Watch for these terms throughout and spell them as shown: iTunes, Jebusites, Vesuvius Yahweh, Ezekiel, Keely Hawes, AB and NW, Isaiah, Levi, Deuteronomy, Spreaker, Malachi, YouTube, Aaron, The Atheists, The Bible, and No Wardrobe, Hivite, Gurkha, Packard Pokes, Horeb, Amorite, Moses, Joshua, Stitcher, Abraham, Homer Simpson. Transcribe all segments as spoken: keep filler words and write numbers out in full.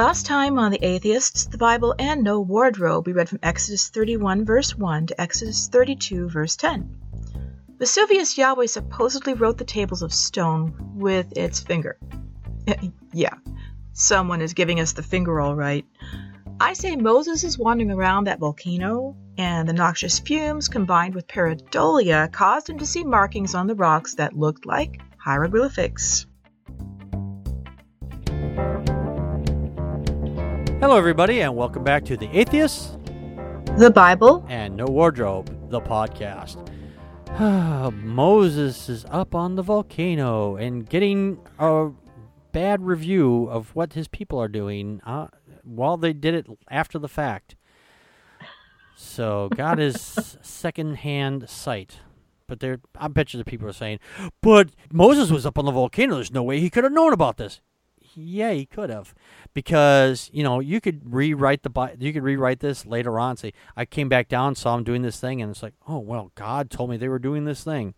Last time on The Atheists, The Bible, and No Wardrobe, we read from Exodus thirty-one, verse one to Exodus thirty-two, verse ten. Vesuvius Yahweh supposedly wrote the tables of stone with its finger. Yeah, someone is giving us the finger, all right. I say Moses is wandering around that volcano, and the noxious fumes combined with pareidolia caused him to see markings on the rocks that looked like hieroglyphics. Hello, everybody, and welcome back to The Atheists, The Bible, and No Wardrobe, the podcast. Moses is up on the volcano and getting a bad review of what his people are doing uh, while they did it after the fact. So God is secondhand sight. But they're, I bet you the people are saying, but Moses was up on the volcano. There's no way he could have known about this. Yeah, he could have, because, you know, you could rewrite the you could rewrite this later on. Say, I came back down, saw him doing this thing, and it's like, oh well, God told me they were doing this thing.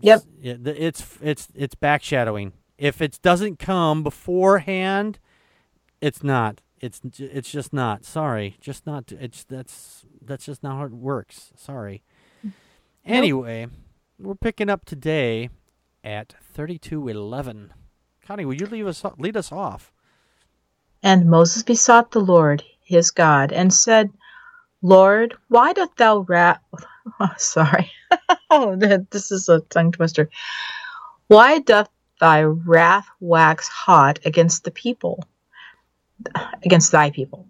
Yep, it's it's it's, it's backshadowing. If it doesn't come beforehand, it's not. It's it's just not. Sorry, just not. It's that's that's just not how it works. Sorry. Nope. Anyway, we're picking up today at thirty-two eleven. Connie, will you leave us, lead us off? And Moses besought the Lord his God and said, Lord, why doth thou wrath? Oh, sorry, oh, this is a tongue twister. Why doth thy wrath wax hot against the people, against thy people,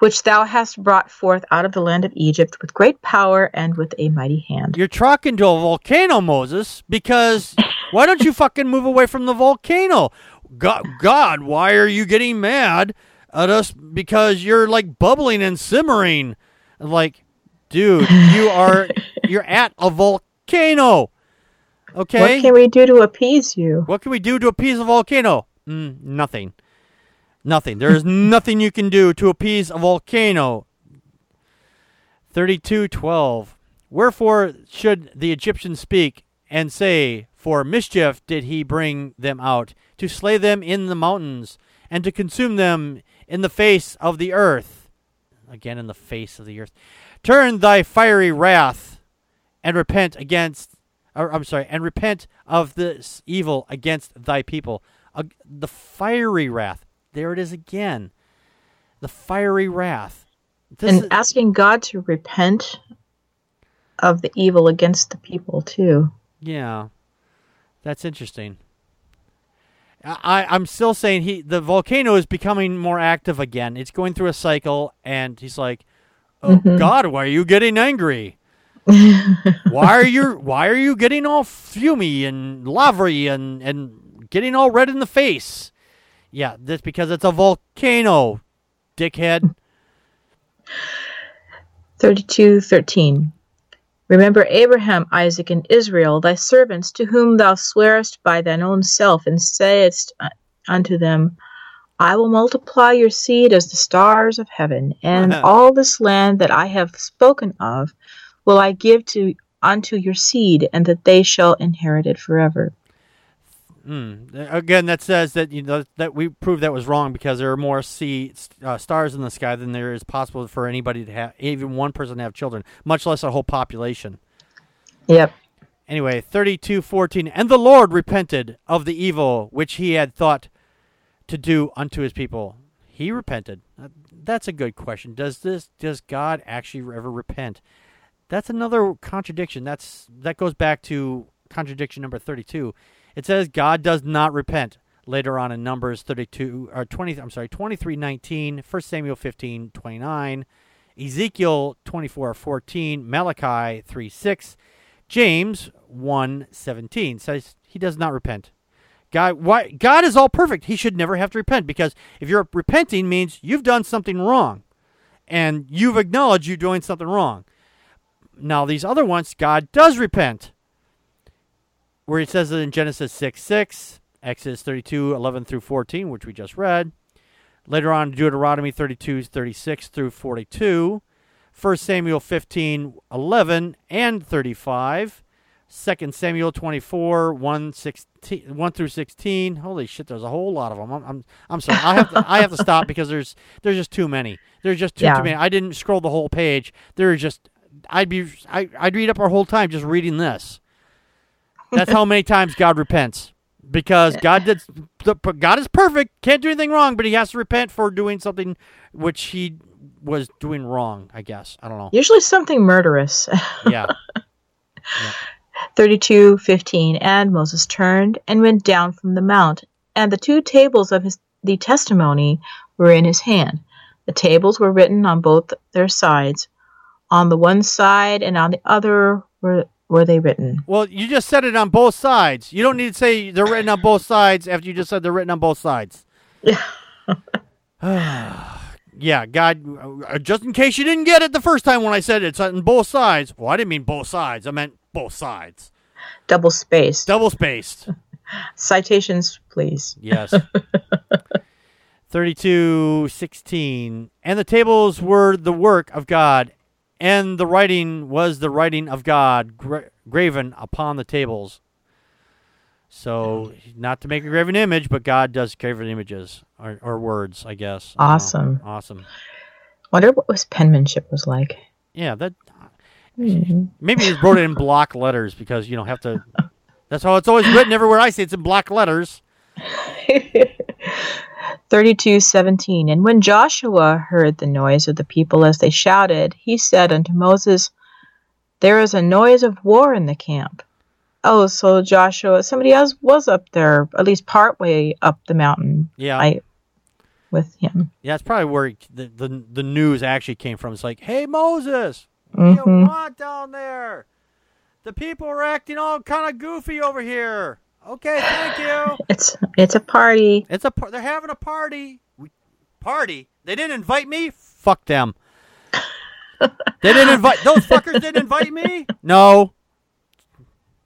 which thou hast brought forth out of the land of Egypt with great power and with a mighty hand? You're talking to a volcano, Moses, because why don't you fucking move away from the volcano? God, God, why are you getting mad at us because you're like bubbling and simmering? Like, dude, you are you're at a volcano. Okay? What can we do to appease you? What can we do to appease a volcano? Mm, nothing. Nothing. There is nothing you can do to appease a volcano. thirty-two twelve. Wherefore should the Egyptians speak and say, for mischief did he bring them out, to slay them in the mountains, and to consume them in the face of the earth. Again, in the face of the earth. Turn thy fiery wrath, and repent against, or, I'm sorry, and repent of this evil against thy people. Uh, the fiery wrath. There it is again. The fiery wrath. This and asking is, God to repent of the evil against the people, too. Yeah. That's interesting. I, I'm still saying he the volcano is becoming more active again. It's going through a cycle, and he's like, "Oh mm-hmm. God, why are you getting angry? why are you Why are you getting all fumy and lavery and and getting all red in the face?" Yeah, that's because it's a volcano, dickhead. Thirty-two thirteen. Remember Abraham, Isaac, and Israel, thy servants, to whom thou swearest by thine own self, and sayest unto them, I will multiply your seed as the stars of heaven, and all this land that I have spoken of will I give to unto your seed, and that they shall inherit it forever. Mm. Again, that says that you know that we proved that was wrong because there are more sea, uh, stars in the sky than there is possible for anybody to have, even one person to have children, much less a whole population. Yep. Anyway, thirty-two fourteen, and the Lord repented of the evil which he had thought to do unto his people. He repented. That's a good question. Does this? Does God actually ever repent? That's another contradiction. That's that goes back to contradiction number thirty-two. It says God does not repent later on in Numbers thirty-two or twenty. I'm sorry, twenty-three nineteen, First Samuel fifteen twenty-nine, Ezekiel twenty-four fourteen, Malachi three six, James one seventeen says he does not repent. God, why? God is all perfect. He should never have to repent because if you're repenting means you've done something wrong, and you've acknowledged you're doing something wrong. Now these other ones, God does repent. Where it says it in Genesis six six, Exodus thirty-two eleven through fourteen, which we just read. Later on, Deuteronomy thirty-two thirty-six through forty-two. First Samuel fifteen eleven and thirty-five. Second Samuel twenty-four, one through sixteen. Holy shit, there's a whole lot of them. I'm I'm, I'm sorry. I have to, I have to stop because there's there's just too many. There's just too, yeah. too many. I didn't scroll the whole page. There's just I'd be I, I'd read up our whole time just reading this. That's how many times God repents, because God did God is perfect, can't do anything wrong, but he has to repent for doing something which he was doing wrong, I guess. I don't know. Usually something murderous. Yeah. Yeah. thirty-two fifteen, and Moses turned and went down from the mount, and the two tables of his the testimony were in his hand. The tables were written on both their sides. On the one side and on the other were were they written. Well, you just said it on both sides. You don't need to say they're written on both sides after you just said they're written on both sides. Yeah, God, just in case you didn't get it the first time when I said it's on both sides. Well, I didn't mean both sides. I meant both sides. Double spaced. Double spaced. Citations, please. Yes. thirty-two sixteen. And the tables were the work of God, and the writing was the writing of God gra- graven upon the tables. So, not to make a graven image, but God does graven images or, or words, I guess. Awesome. I awesome. Wonder what his penmanship was like. Yeah, that. Mm-hmm. Maybe he wrote it in block letters because you don't have to. That's how it's always written everywhere I see. It's in block letters. thirty-two seventeen. And when Joshua heard the noise of the people as they shouted, he said unto Moses, "There is a noise of war in the camp." Oh, so Joshua, somebody else was up there, at least partway up the mountain. Yeah. I, with him. Yeah, that's probably where the, the the news actually came from. It's like, "Hey, Moses. Mm-hmm. You want down there? The people are acting all kind of goofy over here. Okay, thank you." It's it's a party. It's a par- they're having a party. We, party? They didn't invite me. Fuck them. They didn't invite those fuckers. Didn't invite me. No.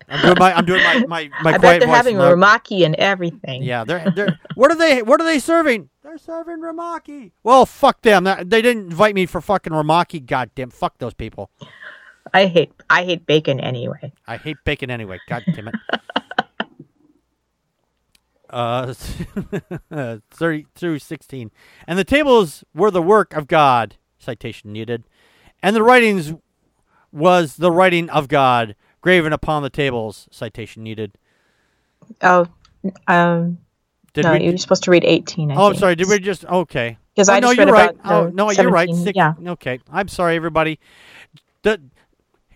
I'm doing my I'm doing my my my I quiet voice. I bet they're having look. Ramaki and everything. Yeah, they're they're. What are they? What are they serving? They're serving Ramaki. Well, fuck them. They didn't invite me for fucking Ramaki. Goddamn, fuck those people. I hate I hate bacon anyway. I hate bacon anyway. God damn it. uh, thirty through sixteen, and the tables were the work of God. Citation needed, and the writings was the writing of God graven upon the tables. Citation needed. Oh, um. Did no, we, you're supposed to read eighteen, I oh, think. Oh, sorry. Did we just... Okay. Because oh, I just no, read right. about oh, No, you're right. Six, yeah. Okay. I'm sorry, everybody. The,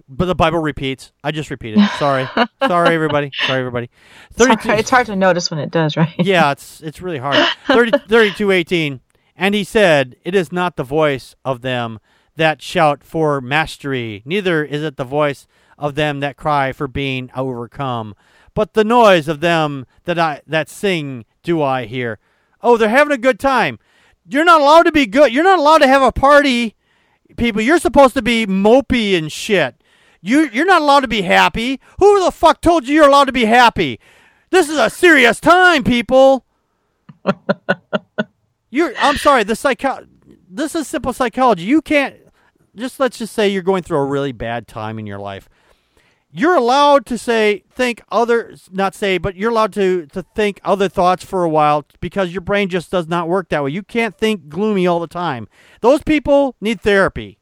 but the Bible repeats. I just repeated. Sorry. sorry, everybody. Sorry, everybody. It's hard, it's hard to notice when it does, right? Yeah, it's it's really hard. thirty-two eighteen. And he said, "It is not the voice of them that shout for mastery, neither is it the voice of them that cry for being overcome, but the noise of them that I that sing do I hear." Oh, they're having a good time. You're not allowed to be good. You're not allowed to have a party, people. You're supposed to be mopey and shit. You, you're not allowed to be happy. Who the fuck told you you're allowed to be happy? This is a serious time, people. You're. I'm sorry, the psycho- this is simple psychology. You can't, just let's just say you're going through a really bad time in your life. You're allowed to say, think other, not say, but you're allowed to, to think other thoughts for a while because your brain just does not work that way. You can't think gloomy all the time. Those people need therapy.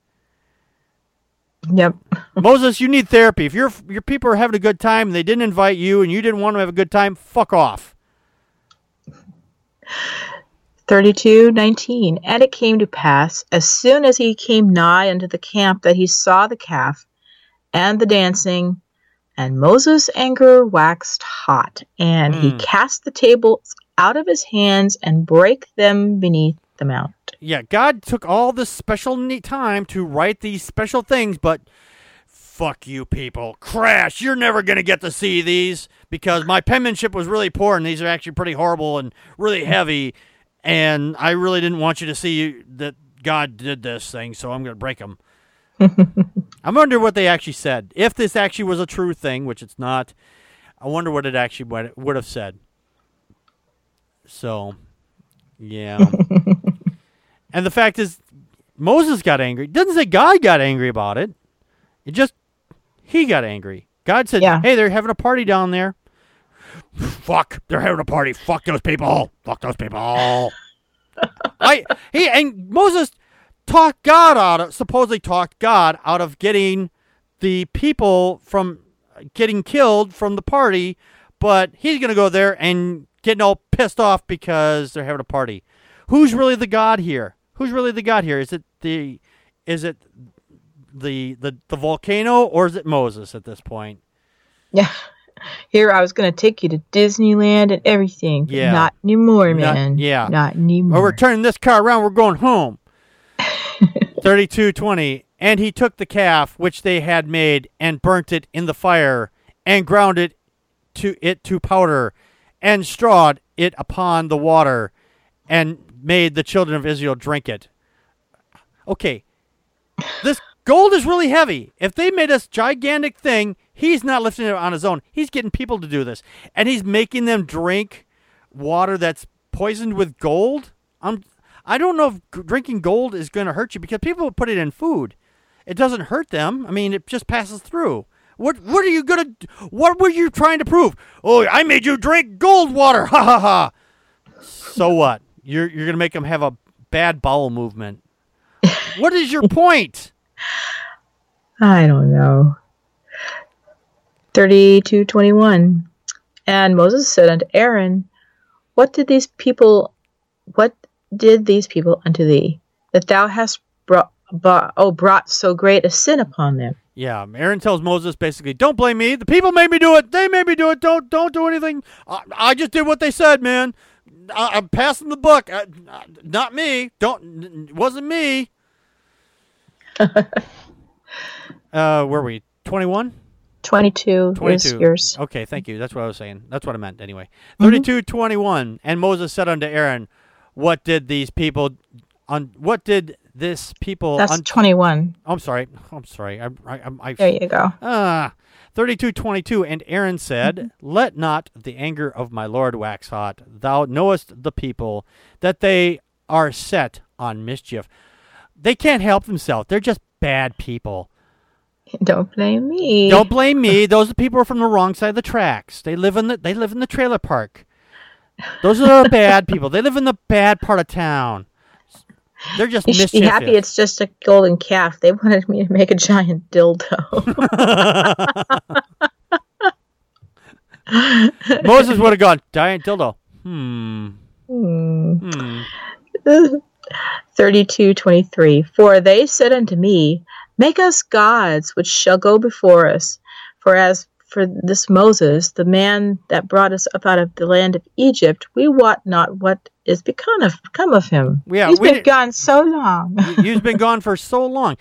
Yep. Moses, you need therapy. If your your people are having a good time and they didn't invite you and you didn't want to have a good time, fuck off. thirty-two nineteen. And it came to pass, as soon as he came nigh unto the camp, that he saw the calf and the dancing, and Moses' anger waxed hot, and mm. he cast the tables out of his hands and brake them beneath the mount. Yeah, God took all this special neat time to write these special things, but fuck you people. Crash, you're never going to get to see these because my penmanship was really poor, and these are actually pretty horrible and really heavy, and I really didn't want you to see that God did this thing, so I'm going to break them. I wonder what they actually said. If this actually was a true thing, which it's not, I wonder what it actually would, would have said. So, yeah. And the fact is, Moses got angry. It doesn't say God got angry about it. It just, he got angry. God said, yeah. hey, they're having a party down there. Fuck, they're having a party. Fuck those people. Fuck those people. I he and Moses talked God out of supposedly talked God out of getting the people from getting killed from the party, but he's gonna go there and getting all pissed off because they're having a party. Who's really the God here? Who's really the God here? Is it the is it the the, the volcano or is it Moses at this point? Yeah. Here, I was going to take you to Disneyland and everything. Yeah. Not anymore, man. Not, yeah. Not anymore. Well, we're turning this car around. We're going home. thirty-two twenty And he took the calf, which they had made, and burnt it in the fire, and ground it to, it to powder, and strawed it upon the water, and made the children of Israel drink it. Okay. This gold is really heavy. If they made this gigantic thing... He's not lifting it on his own. He's getting people to do this. And he's making them drink water that's poisoned with gold. I'm, I don't know if g- drinking gold is going to hurt you because people put it in food. It doesn't hurt them. I mean, it just passes through. What What are you going to What were you trying to prove? Oh, I made you drink gold water. Ha, ha, ha. So what? You're, you're going to make them have a bad bowel movement. What is your point? I don't know. thirty-two twenty-one And Moses said unto Aaron, What did these people, what did these people unto thee, that thou hast brought, brought, oh, brought so great a sin upon them? Yeah, Aaron tells Moses basically, don't blame me. The people made me do it. They made me do it. Don't, don't do anything. I, I just did what they said, man. I, I'm passing the buck. I, not me. Don't. It wasn't me. uh, where we? twenty-one twenty-two, twenty-two. Years. Okay, thank you. That's what I was saying. That's what I meant anyway. thirty-two, mm-hmm. twenty-one And Moses said unto Aaron, What did these people, un- what did this people. That's un- twenty-one I'm sorry. I'm sorry. I, I, I, there you go. Ah, thirty-two twenty-two And Aaron said, mm-hmm. Let not the anger of my Lord wax hot. Thou knowest the people, that they are set on mischief. They can't help themselves. They're just bad people. Don't blame me. Don't blame me. Those people are from the wrong side of the tracks. They live in the they live in the trailer park. Those are the bad people. They live in the bad part of town. They're just you mischievous. You should be happy it's just a golden calf. They wanted me to make a giant dildo. Moses would have gone, giant dildo. Hmm. Hmm. hmm. thirty-two twenty-three For they said unto me, Make us gods which shall go before us. For as for this Moses, the man that brought us up out of the land of Egypt, we wot not what is become of, become of him. Yeah, He's we, been gone so long. He's been gone for so long.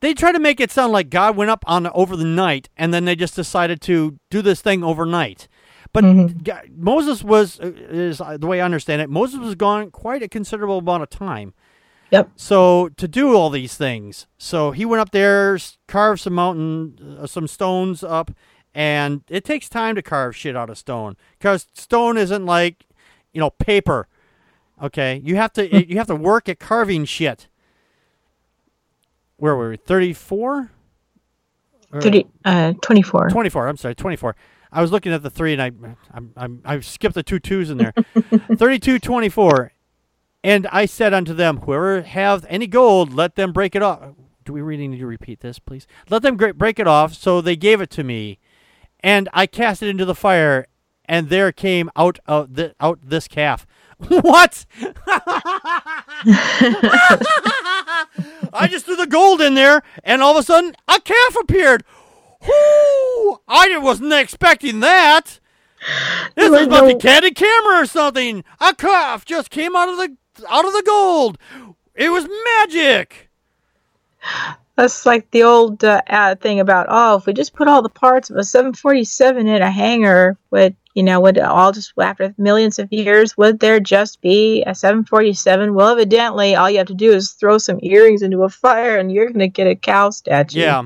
They try to make it sound like God went up on over the night, and then they just decided to do this thing overnight. But mm-hmm. God, Moses was, is the way I understand it, Moses was gone quite a considerable amount of time. Yep. So to do all these things, so he went up there, carved some mountain, uh, some stones up, and it takes time to carve shit out of stone because stone isn't like, you know, paper. Okay, you have to you have to work at carving shit. Where were we? thirty-four Thirty. Uh, twenty-four. Twenty-four. I'm sorry, twenty-four. I was looking at the three, and I, I, I, I skipped the two twos in there. Thirty-two, twenty-four. And I said unto them, Whoever hath any gold, let them break it off. Do we really need to repeat this, please? Let them break it off. So they gave it to me, and I cast it into the fire, and there came out of the, out this calf. What? I just threw the gold in there, and all of a sudden, a calf appeared. Whoo! I wasn't expecting that. This is about the candid camera or something. A calf just came out of the out of the gold. It was magic. That's like the old uh, ad thing about oh, if we just put all the parts of a seven forty-seven in a hangar, would you know? Would all just after millions of years, would there just be a seven forty-seven? Well, evidently, all you have to do is throw some earrings into a fire, and you're going to get a cow statue. Yeah.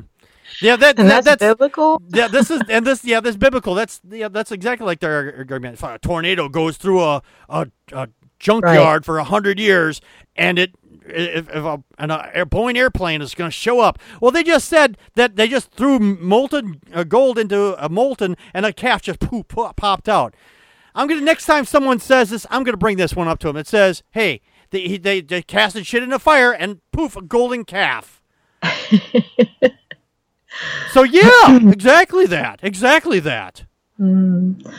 Yeah, that, and that that's, that's biblical. Yeah, this is and this yeah, this is biblical. That's yeah, that's exactly like their argument. If a tornado goes through a a, a junkyard right. for a hundred years, and it if, if a, an a Boeing airplane is going to show up. Well, they just said that they just threw molten uh, gold into a molten, and a calf just poof, poof, popped out. I'm gonna next time someone says this, I'm gonna bring this one up to him. It says, "Hey, they they, they casted shit in the fire, and poof, a golden calf." So yeah, exactly that, exactly that. Mm.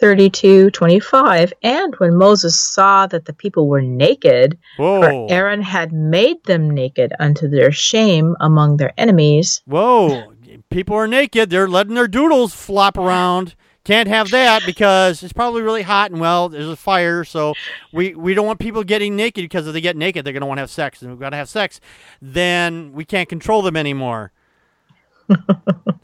thirty-two twenty-five, and when Moses saw that the people were naked, Whoa. for Aaron had made them naked unto their shame among their enemies. Whoa, people are naked. They're letting their doodles flop around. Can't have that because it's probably really hot, and, well, there's a fire, so we, we don't want people getting naked, because if they get naked, they're going to want to have sex, and we've got to have sex. Then we can't control them anymore.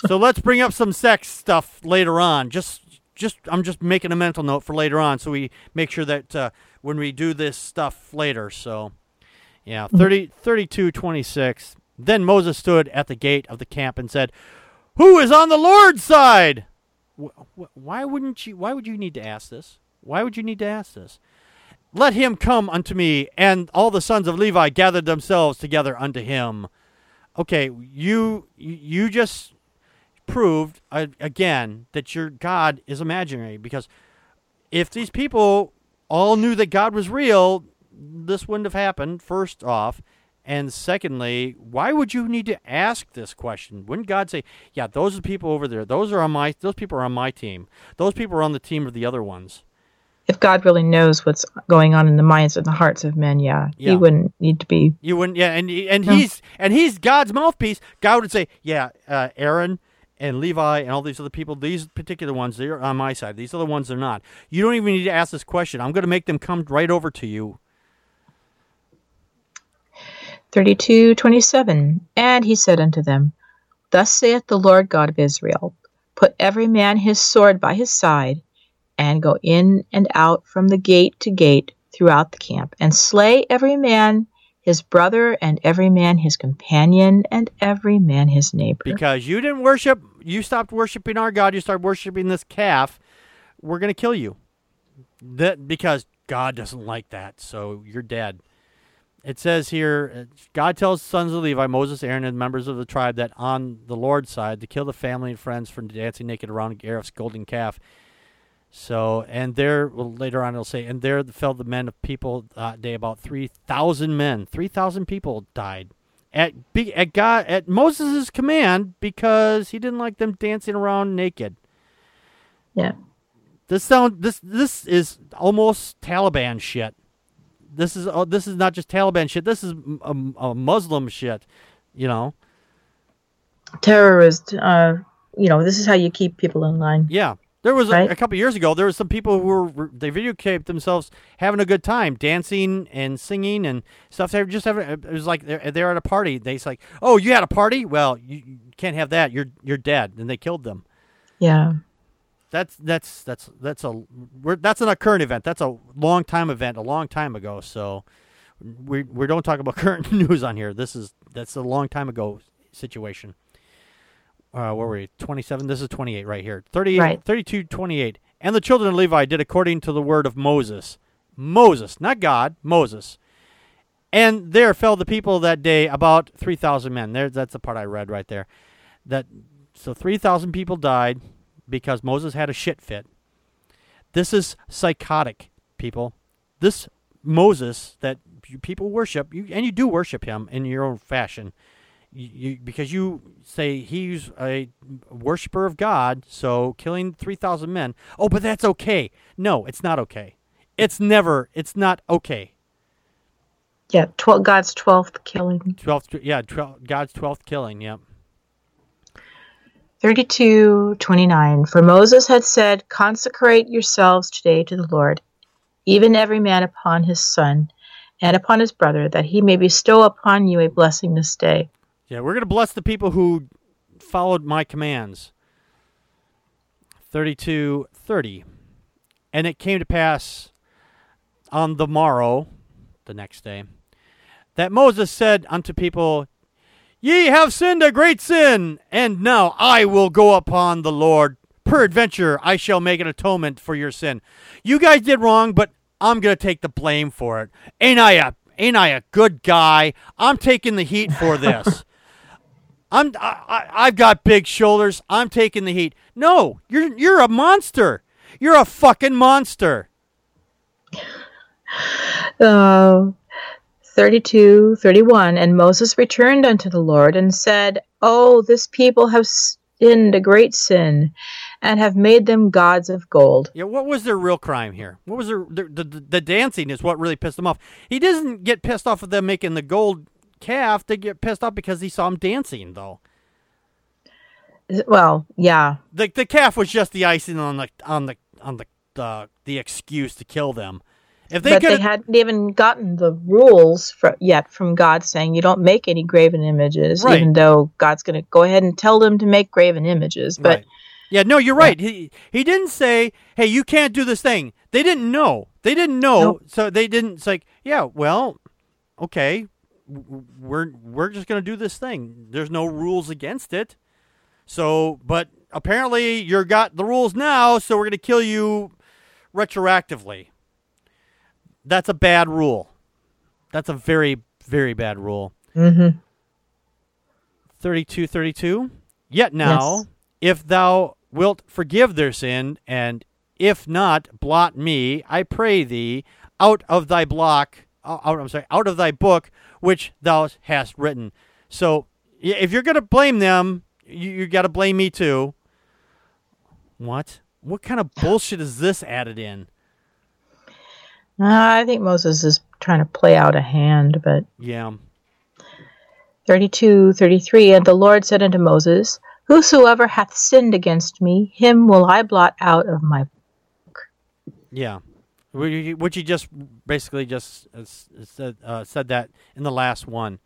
So let's bring up some sex stuff later on. Just, just I'm just making a mental note for later on, so we make sure that uh, when we do this stuff later. So, yeah, thirty-two twenty-six. Then Moses stood at the gate of the camp and said, "Who is on the Lord's side?" Why wouldn't you? Why would you need to ask this? Why would you need to ask this? "Let him come unto me," and all the sons of Levi gathered themselves together unto him. Okay, you you just proved uh, again that your God is imaginary, because if these people all knew that God was real, this wouldn't have happened. First off. And secondly, why would you need to ask this question? Wouldn't God say, "Yeah, those are people over there. Those are on my. Those people are on my team. Those people are on the team of the other ones." If God really knows what's going on in the minds and the hearts of men, yeah, yeah. He wouldn't need to be. You wouldn't, yeah, and and no. he's and he's God's mouthpiece. God would say, "Yeah, uh, Aaron and Levi and all these other people, these particular ones, they're on my side. These other ones, they're not. You don't even need to ask this question. I'm going to make them come right over to you." thirty-two twenty-seven, and he said unto them, "Thus saith the Lord God of Israel, put every man his sword by his side, and go in and out from the gate to gate throughout the camp, and slay every man his brother, and every man his companion, and every man his neighbor. Because you didn't worship, you stopped worshiping our God, you started worshiping this calf, we're going to kill you. That, because God doesn't like that, so you're dead." It says here, God tells the sons of Levi, Moses, Aaron, and members of the tribe that on the Lord's side to kill the family and friends from dancing naked around Areph's golden calf. So, and there, well, later on it'll say, and there fell the men of people uh, day about three thousand men. three thousand people died at at God at Moses' command because he didn't like them dancing around naked. Yeah. This sound this this is almost Taliban shit. This is uh, this is not just Taliban shit. This is a, a Muslim shit, you know. Terrorist, uh, you know. This is how you keep people in line. Yeah, there was right? a, a couple years ago. There was some people who were they videotaped themselves having a good time, dancing and singing and stuff. They were just having. It was like they're they're at a party. They say, like, "Oh, you had a party? Well, you, you can't have that. You're you're dead." And they killed them. Yeah. That's that's that's that's a we're, that's not a current event. That's a long time event, a long time ago. So we we don't talk about current news on here. This is that's a long time ago situation. Uh, where were we? twenty-seven. This is twenty-eight right here. thirty, right. thirty-two twenty-eight. And the children of Levi did according to the word of Moses. Moses, not God, Moses. And there fell the people that day about three thousand men. There, that's the part I read right there. That so three thousand people died. Because Moses had a shit fit. This is psychotic, people. This Moses that you people worship, you, and you do worship him in your own fashion, you, you, because you say he's a worshiper of God, so killing three thousand men, oh, but that's okay. No, it's not okay. It's never, it's not okay. Yeah, twelve, God's twelfth killing. twelfth, yeah, twelve, God's twelfth killing, yep. Yeah. thirty-two twenty-nine, for Moses had said, consecrate yourselves today to the Lord, even every man upon his son and upon his brother, that he may bestow upon you a blessing this day. Yeah, we're going to bless the people who followed my commands. thirty-two thirty, and it came to pass on the morrow, the next day, that Moses said unto people, ye have sinned a great sin, and now I will go upon the Lord. Peradventure, I shall make an atonement for your sin. You guys did wrong, but I'm going to take the blame for it. Ain't I a, ain't I a good guy? I'm taking the heat for this. I'm, I, I've got big shoulders. I'm taking the heat. No, you're you're a monster. You're a fucking monster. Uh, thirty-two, thirty-one, and Moses returned unto the Lord and said, "Oh, this people have sinned a great sin, and have made them gods of gold." Yeah, what was their real crime here? What was their, the, the the dancing is what really pissed them off. He doesn't get pissed off at them making the gold calf. They get pissed off because he saw him dancing, though. Well, yeah. The the calf was just the icing on the on the on the the, the excuse to kill them. If they but they hadn't even gotten the rules for, yet from God saying you don't make any graven images, right. Even though God's going to go ahead and tell them to make graven images. But right. Yeah, no, you're right. Yeah. He he didn't say, hey, you can't do this thing. They didn't know. They didn't know. Nope. So they didn't. It's like, yeah, well, okay, we're we're just going to do this thing. There's no rules against it. So, but apparently you're got the rules now, so we're going to kill you retroactively. That's a bad rule. That's a very, very bad rule. Mm-hmm. thirty-two, thirty-two. Yet now, yes. If thou wilt forgive their sin, and if not, blot me, I pray thee, out of thy block. Out, I'm sorry, out of thy book which thou hast written. So, if you're going to blame them, you, you got to blame me too. What? What kind of bullshit is this added in? Uh, I think Moses is trying to play out a hand, but... Yeah. thirty-two, thirty-three, and the Lord said unto Moses, whosoever hath sinned against me, him will I blot out of my book. Yeah. Which he just basically just said, uh, said that in the last one.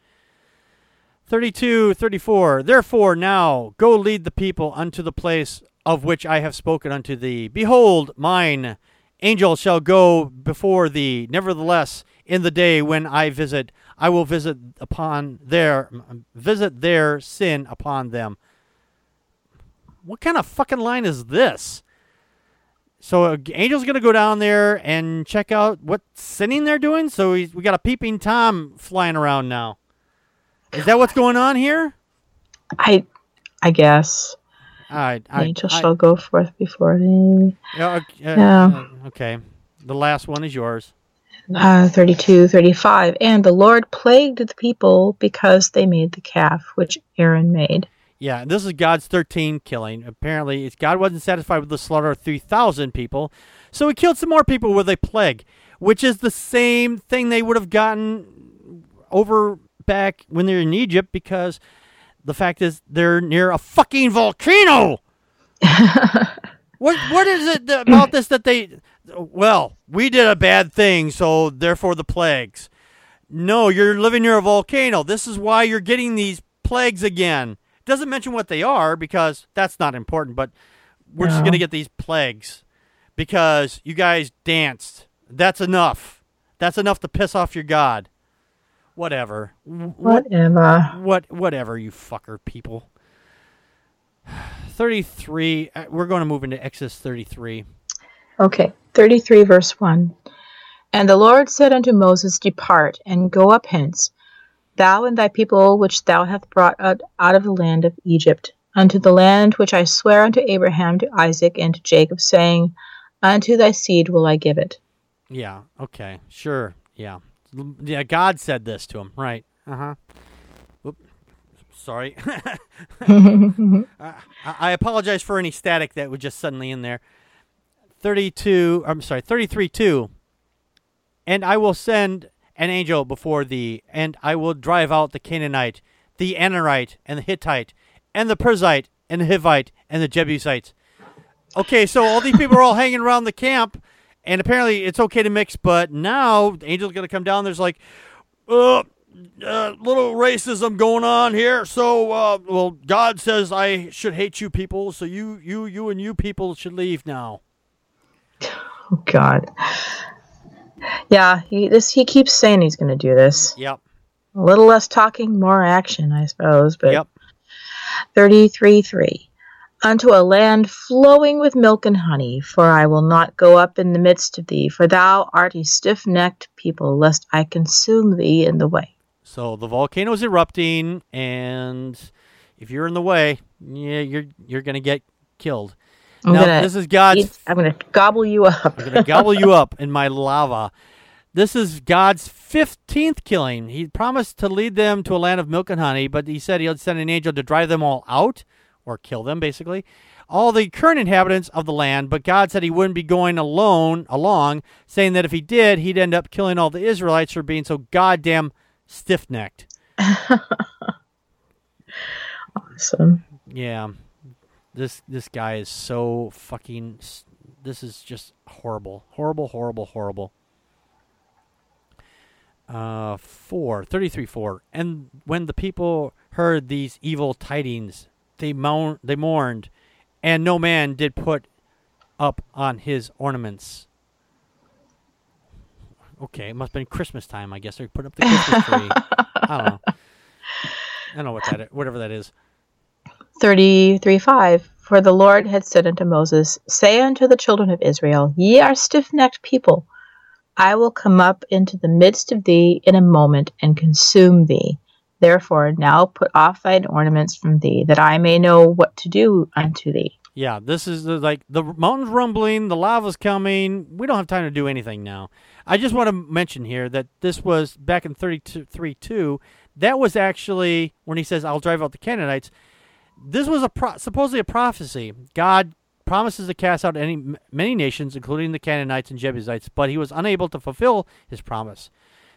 thirty-two, thirty-four, therefore now go lead the people unto the place of which I have spoken unto thee. Behold, mine angel shall go before thee. Nevertheless, in the day when I visit, I will visit upon their visit their sin upon them. What kind of fucking line is this? So, an angel's gonna go down there and check out what sinning they're doing. So we we got a peeping Tom flying around now. Is that what's going on here? I, I guess. I, I, the angel I, shall I, go forth before thee. Yeah, okay, yeah. Okay. The last one is yours. Uh, thirty-two, thirty-five. And the Lord plagued the people because they made the calf which Aaron made. Yeah, this is God's thirteen killing. Apparently, it's, God wasn't satisfied with the slaughter of three thousand people, so he killed some more people with a plague, which is the same thing they would have gotten over back when they were in Egypt because... The fact is, they're near a fucking volcano. What What is it about this that they... Well, we did a bad thing, so therefore the plagues. No, you're living near a volcano. This is why you're getting these plagues again. Doesn't mention what they are, because that's not important, but we're no. just going to get these plagues because you guys danced. That's enough. That's enough to piss off your God. Whatever. Whatever. What? Whatever, you fucker people. thirty-three. We're going to move into Exodus thirty-three. Okay. thirty-three, verse one. And the Lord said unto Moses, depart, and go up hence, thou and thy people, which thou hast brought out of the land of Egypt, unto the land which I swear unto Abraham, to Isaac, and to Jacob, saying, unto thy seed will I give it. Yeah. Okay. Sure. Yeah. Yeah, God said this to him, right? Uh huh. Sorry. I, I apologize for any static that was just suddenly in there. Thirty-two. I'm sorry, thirty-three two. And I will send an angel before thee, and I will drive out the Canaanite, the Amorite, and the Hittite, and the Perizzite, and the Hivite, and the Jebusites. Okay, so all these people are all hanging around the camp. And apparently it's okay to mix, but now the angel's going to come down. There's like, uh, uh, little racism going on here. So, uh, well, God says I should hate you people. So you, you, you and you people should leave now. Oh, God. Yeah, he, this, he keeps saying he's going to do this. Yep. A little less talking, more action, I suppose. But yep. thirty-three three. unto a land flowing with milk and honey, for I will not go up in the midst of thee, for thou art a stiff-necked people, lest I consume thee in the way. So the volcano's erupting, and if you're in the way, yeah, you're you're going to get killed. I'm now, gonna this is God's. Eat, I'm going to gobble you up. I'm going to gobble you up in my lava. This is God's fifteenth killing. He promised to lead them to a land of milk and honey, but he said he'd send an angel to drive them all out, or kill them, basically. All the current inhabitants of the land, but God said he wouldn't be going alone along, saying that if he did, he'd end up killing all the Israelites for being so goddamn stiff-necked. Awesome. Yeah. This this guy is so fucking... This is just horrible. Horrible, horrible, horrible. Uh, four, thirty-three, four. And when the people heard these evil tidings, they mourned, they mourned, and no man did put up on his ornaments. Okay, it must have been Christmas time, I guess. They put up the Christmas tree. I don't know. I don't know what that is, whatever that is. thirty-three, five. For the Lord had said unto Moses, say unto the children of Israel, ye are stiff-necked people. I will come up into the midst of thee in a moment and consume thee. Therefore, now put off thine ornaments from thee, that I may know what to do unto thee. Yeah, this is the, like the mountain's rumbling, the lava's coming. We don't have time to do anything now. I just want to mention here that this was back in thirty-three two. That was actually when he says, I'll drive out the Canaanites. This was a pro- supposedly a prophecy. God promises to cast out any many nations, including the Canaanites and Jebusites, but he was unable to fulfill his promise.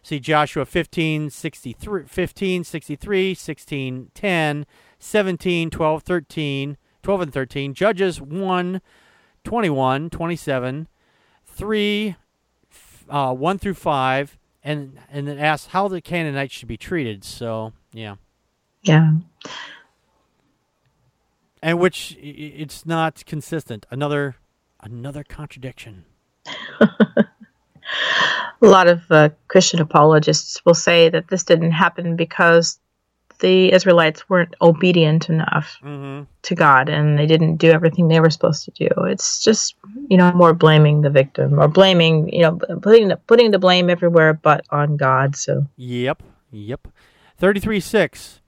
See Joshua fifteen sixty-three, fifteen sixty-three, sixteen ten, seventeen, twelve, thirteen, twelve and thirteen, Judges one, twenty-one, twenty-seven, three, uh, one through five, and and then asks how the Canaanites should be treated. So, yeah. Yeah. And which it's not consistent. Another another contradiction. A lot of uh, Christian apologists will say that this didn't happen because the Israelites weren't obedient enough mm-hmm. to God, and they didn't do everything they were supposed to do. It's just, you know, more blaming the victim or blaming, you know, putting the, putting the blame everywhere but on God. So yep, yep. thirty-three six.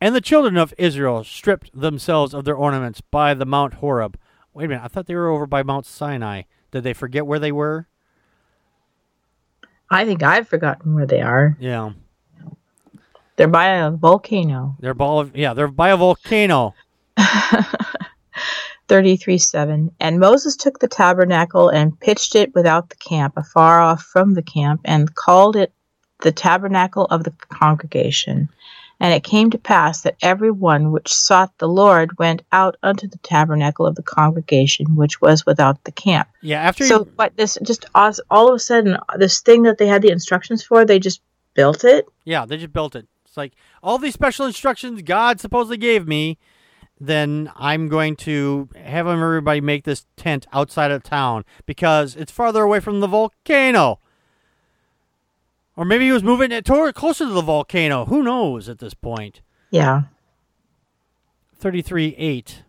And the children of Israel stripped themselves of their ornaments by the Mount Horeb. Wait a minute, I thought they were over by Mount Sinai. Did they forget where they were? I think I've forgotten where they are. Yeah. They're by a volcano. They're by, yeah, they're by a volcano. thirty-three seven. And Moses took the tabernacle and pitched it without the camp, afar off from the camp, and called it the tabernacle of the congregation. And it came to pass that every one which sought the Lord went out unto the tabernacle of the congregation, which was without the camp. Yeah, after so, you... but this just all, all of a sudden, this thing that they had the instructions for, they just built it. Yeah, they just built it. It's like all these special instructions God supposedly gave me. Then I'm going to have everybody make this tent outside of town because it's farther away from the volcano. Or maybe he was moving it toward, closer to the volcano. Who knows at this point? Yeah. thirty-three eight.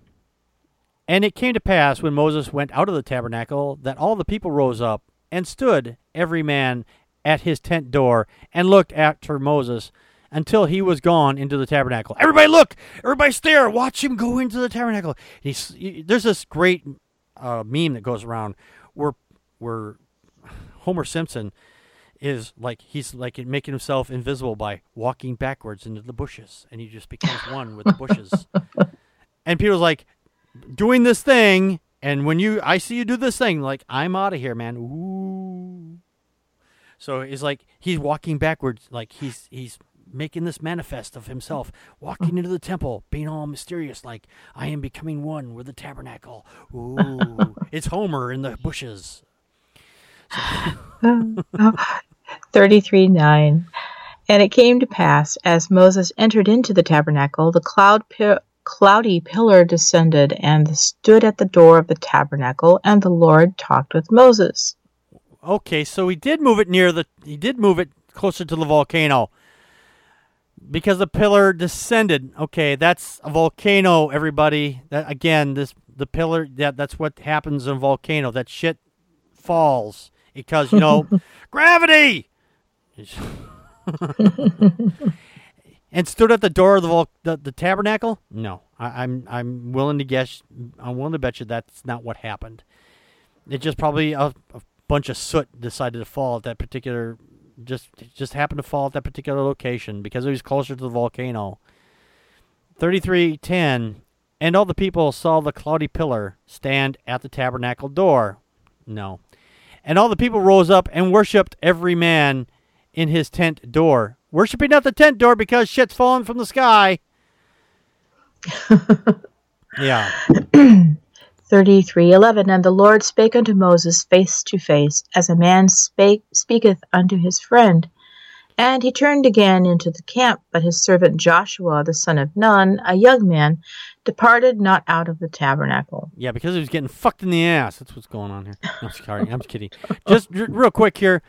And it came to pass when Moses went out of the tabernacle that all the people rose up and stood every man at his tent door and looked after Moses until he was gone into the tabernacle. Everybody look! Everybody stare! Watch him go into the tabernacle. He's, he, there's this great uh, meme that goes around where, where Homer Simpson... is like he's like making himself invisible by walking backwards into the bushes, and he just becomes one with the bushes. And Peter's like doing this thing, and when you I see you do this thing, like I'm out of here, man. Ooh. So it's like he's walking backwards, like he's he's making this manifest of himself, walking into the temple, being all mysterious, like I am becoming one with the tabernacle. Ooh, it's Homer in the bushes. So. thirty-three nine. And it came to pass, as Moses entered into the tabernacle, the cloud pi- cloudy pillar descended and stood at the door of the tabernacle, and the Lord talked with Moses. Okay, so he did move it near the. He did move it closer to the volcano. because the pillar descended. Okay, that's a volcano, everybody. That, again, this the pillar, that, that's what happens in a volcano. That shit falls because, you know, gravity! And stood at the door of the vol- the, the tabernacle? No, I, I'm I'm willing to guess. I'm willing to bet you that's not what happened. It just probably a, a bunch of soot decided to fall at that particular. Just just happened to fall at that particular location because it was closer to the volcano. thirty-three ten, and all the people saw the cloudy pillar stand at the tabernacle door. No, and all the people rose up and worshipped every man in his tent door. Worshipping at the tent door because shit's falling from the sky. Yeah. thirty-three eleven, and the Lord spake unto Moses face to face, as a man spake, speaketh unto his friend. And he turned again into the camp, but his servant Joshua, the son of Nun, a young man, departed not out of the tabernacle. Yeah, because he was getting fucked in the ass. That's what's going on here. I'm sorry. I'm just kidding. Just r- real quick here.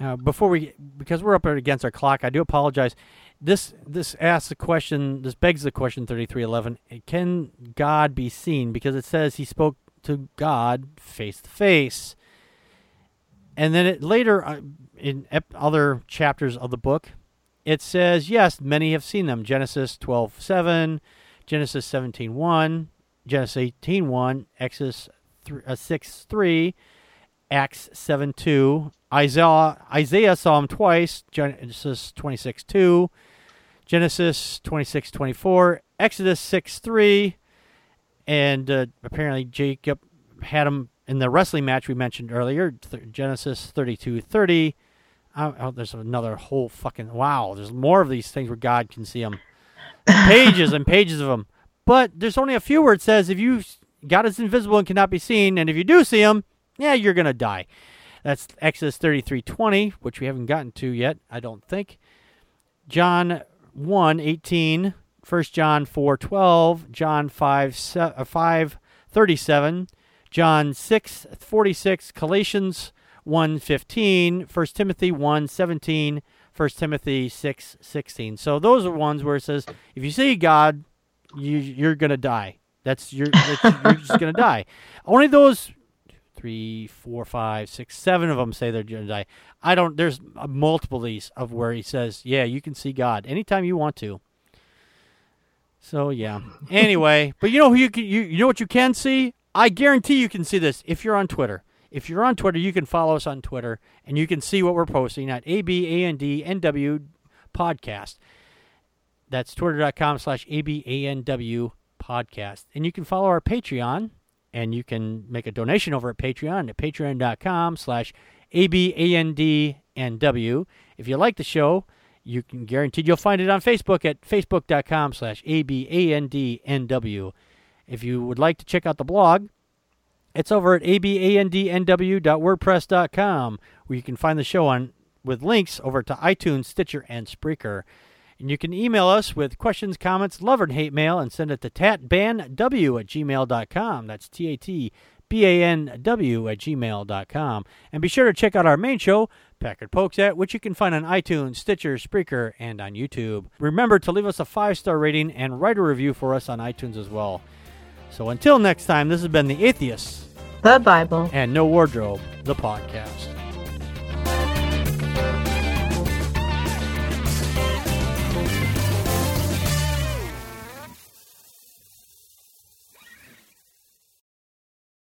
Uh, before we, because we're up against our clock, I do apologize. This this asks the question. This begs the question. thirty-three eleven. Can God be seen? Because it says he spoke to God face to face, and then it, later uh, in ep- other chapters of the book, it says yes, many have seen them. Genesis twelve seven, Genesis seventeen one, Genesis eighteen one, Exodus six three, Acts seven two. Isaiah, Isaiah saw him twice, Genesis twenty-six two, Genesis twenty-six twenty-four, Exodus six three, and uh, apparently Jacob had him in the wrestling match we mentioned earlier, th- Genesis thirty-two thirty. Oh, oh, there's another whole fucking, wow, there's more of these things where God can see him. Pages and pages of them. But there's only a few where it says, if you, God is invisible and cannot be seen, and if you do see him, yeah, you're going to die. That's Exodus thirty-three twenty, which we haven't gotten to yet, I don't think. John one eighteen, First John four twelve, John five thirty-seven, John six forty-six, Galatians one fifteen, First Timothy one seventeen, First Timothy six sixteen. So those are ones where it says, if you see God, you, you're going to die. That's your, that's, you're just going to die. Only those... Three, four, five, six, seven of them say they're going to die. I don't, there's multiple of these of where he says, yeah, you can see God anytime you want to. So, yeah. Anyway, but you know who you can, you, you know what you can see? I guarantee you can see this if you're on Twitter. If you're on Twitter, you can follow us on Twitter and you can see what we're posting at A B and N W podcast. That's twitter.com slash A B and N W podcast. And you can follow our Patreon. And you can make a donation over at Patreon at patreon.com slash A-B-A-N-D-N-W. If you like the show, you can guaranteed you'll find it on Facebook at facebook.com slash A-B-A-N-D-N-W. If you would like to check out the blog, it's over at abandnw.wordpress dot com, where you can find the show on with links over to iTunes, Stitcher, and Spreaker. And you can email us with questions, comments, love and hate mail, and send it to tatbanw at gmail dot com. That's T-A-T-B-A-N-W at gmail dot com. And be sure to check out our main show, Packard Pokes At, which you can find on iTunes, Stitcher, Spreaker, and on YouTube. Remember to leave us a five-star rating and write a review for us on iTunes as well. So until next time, this has been The Atheists, The Bible, and No Wardrobe, the podcast.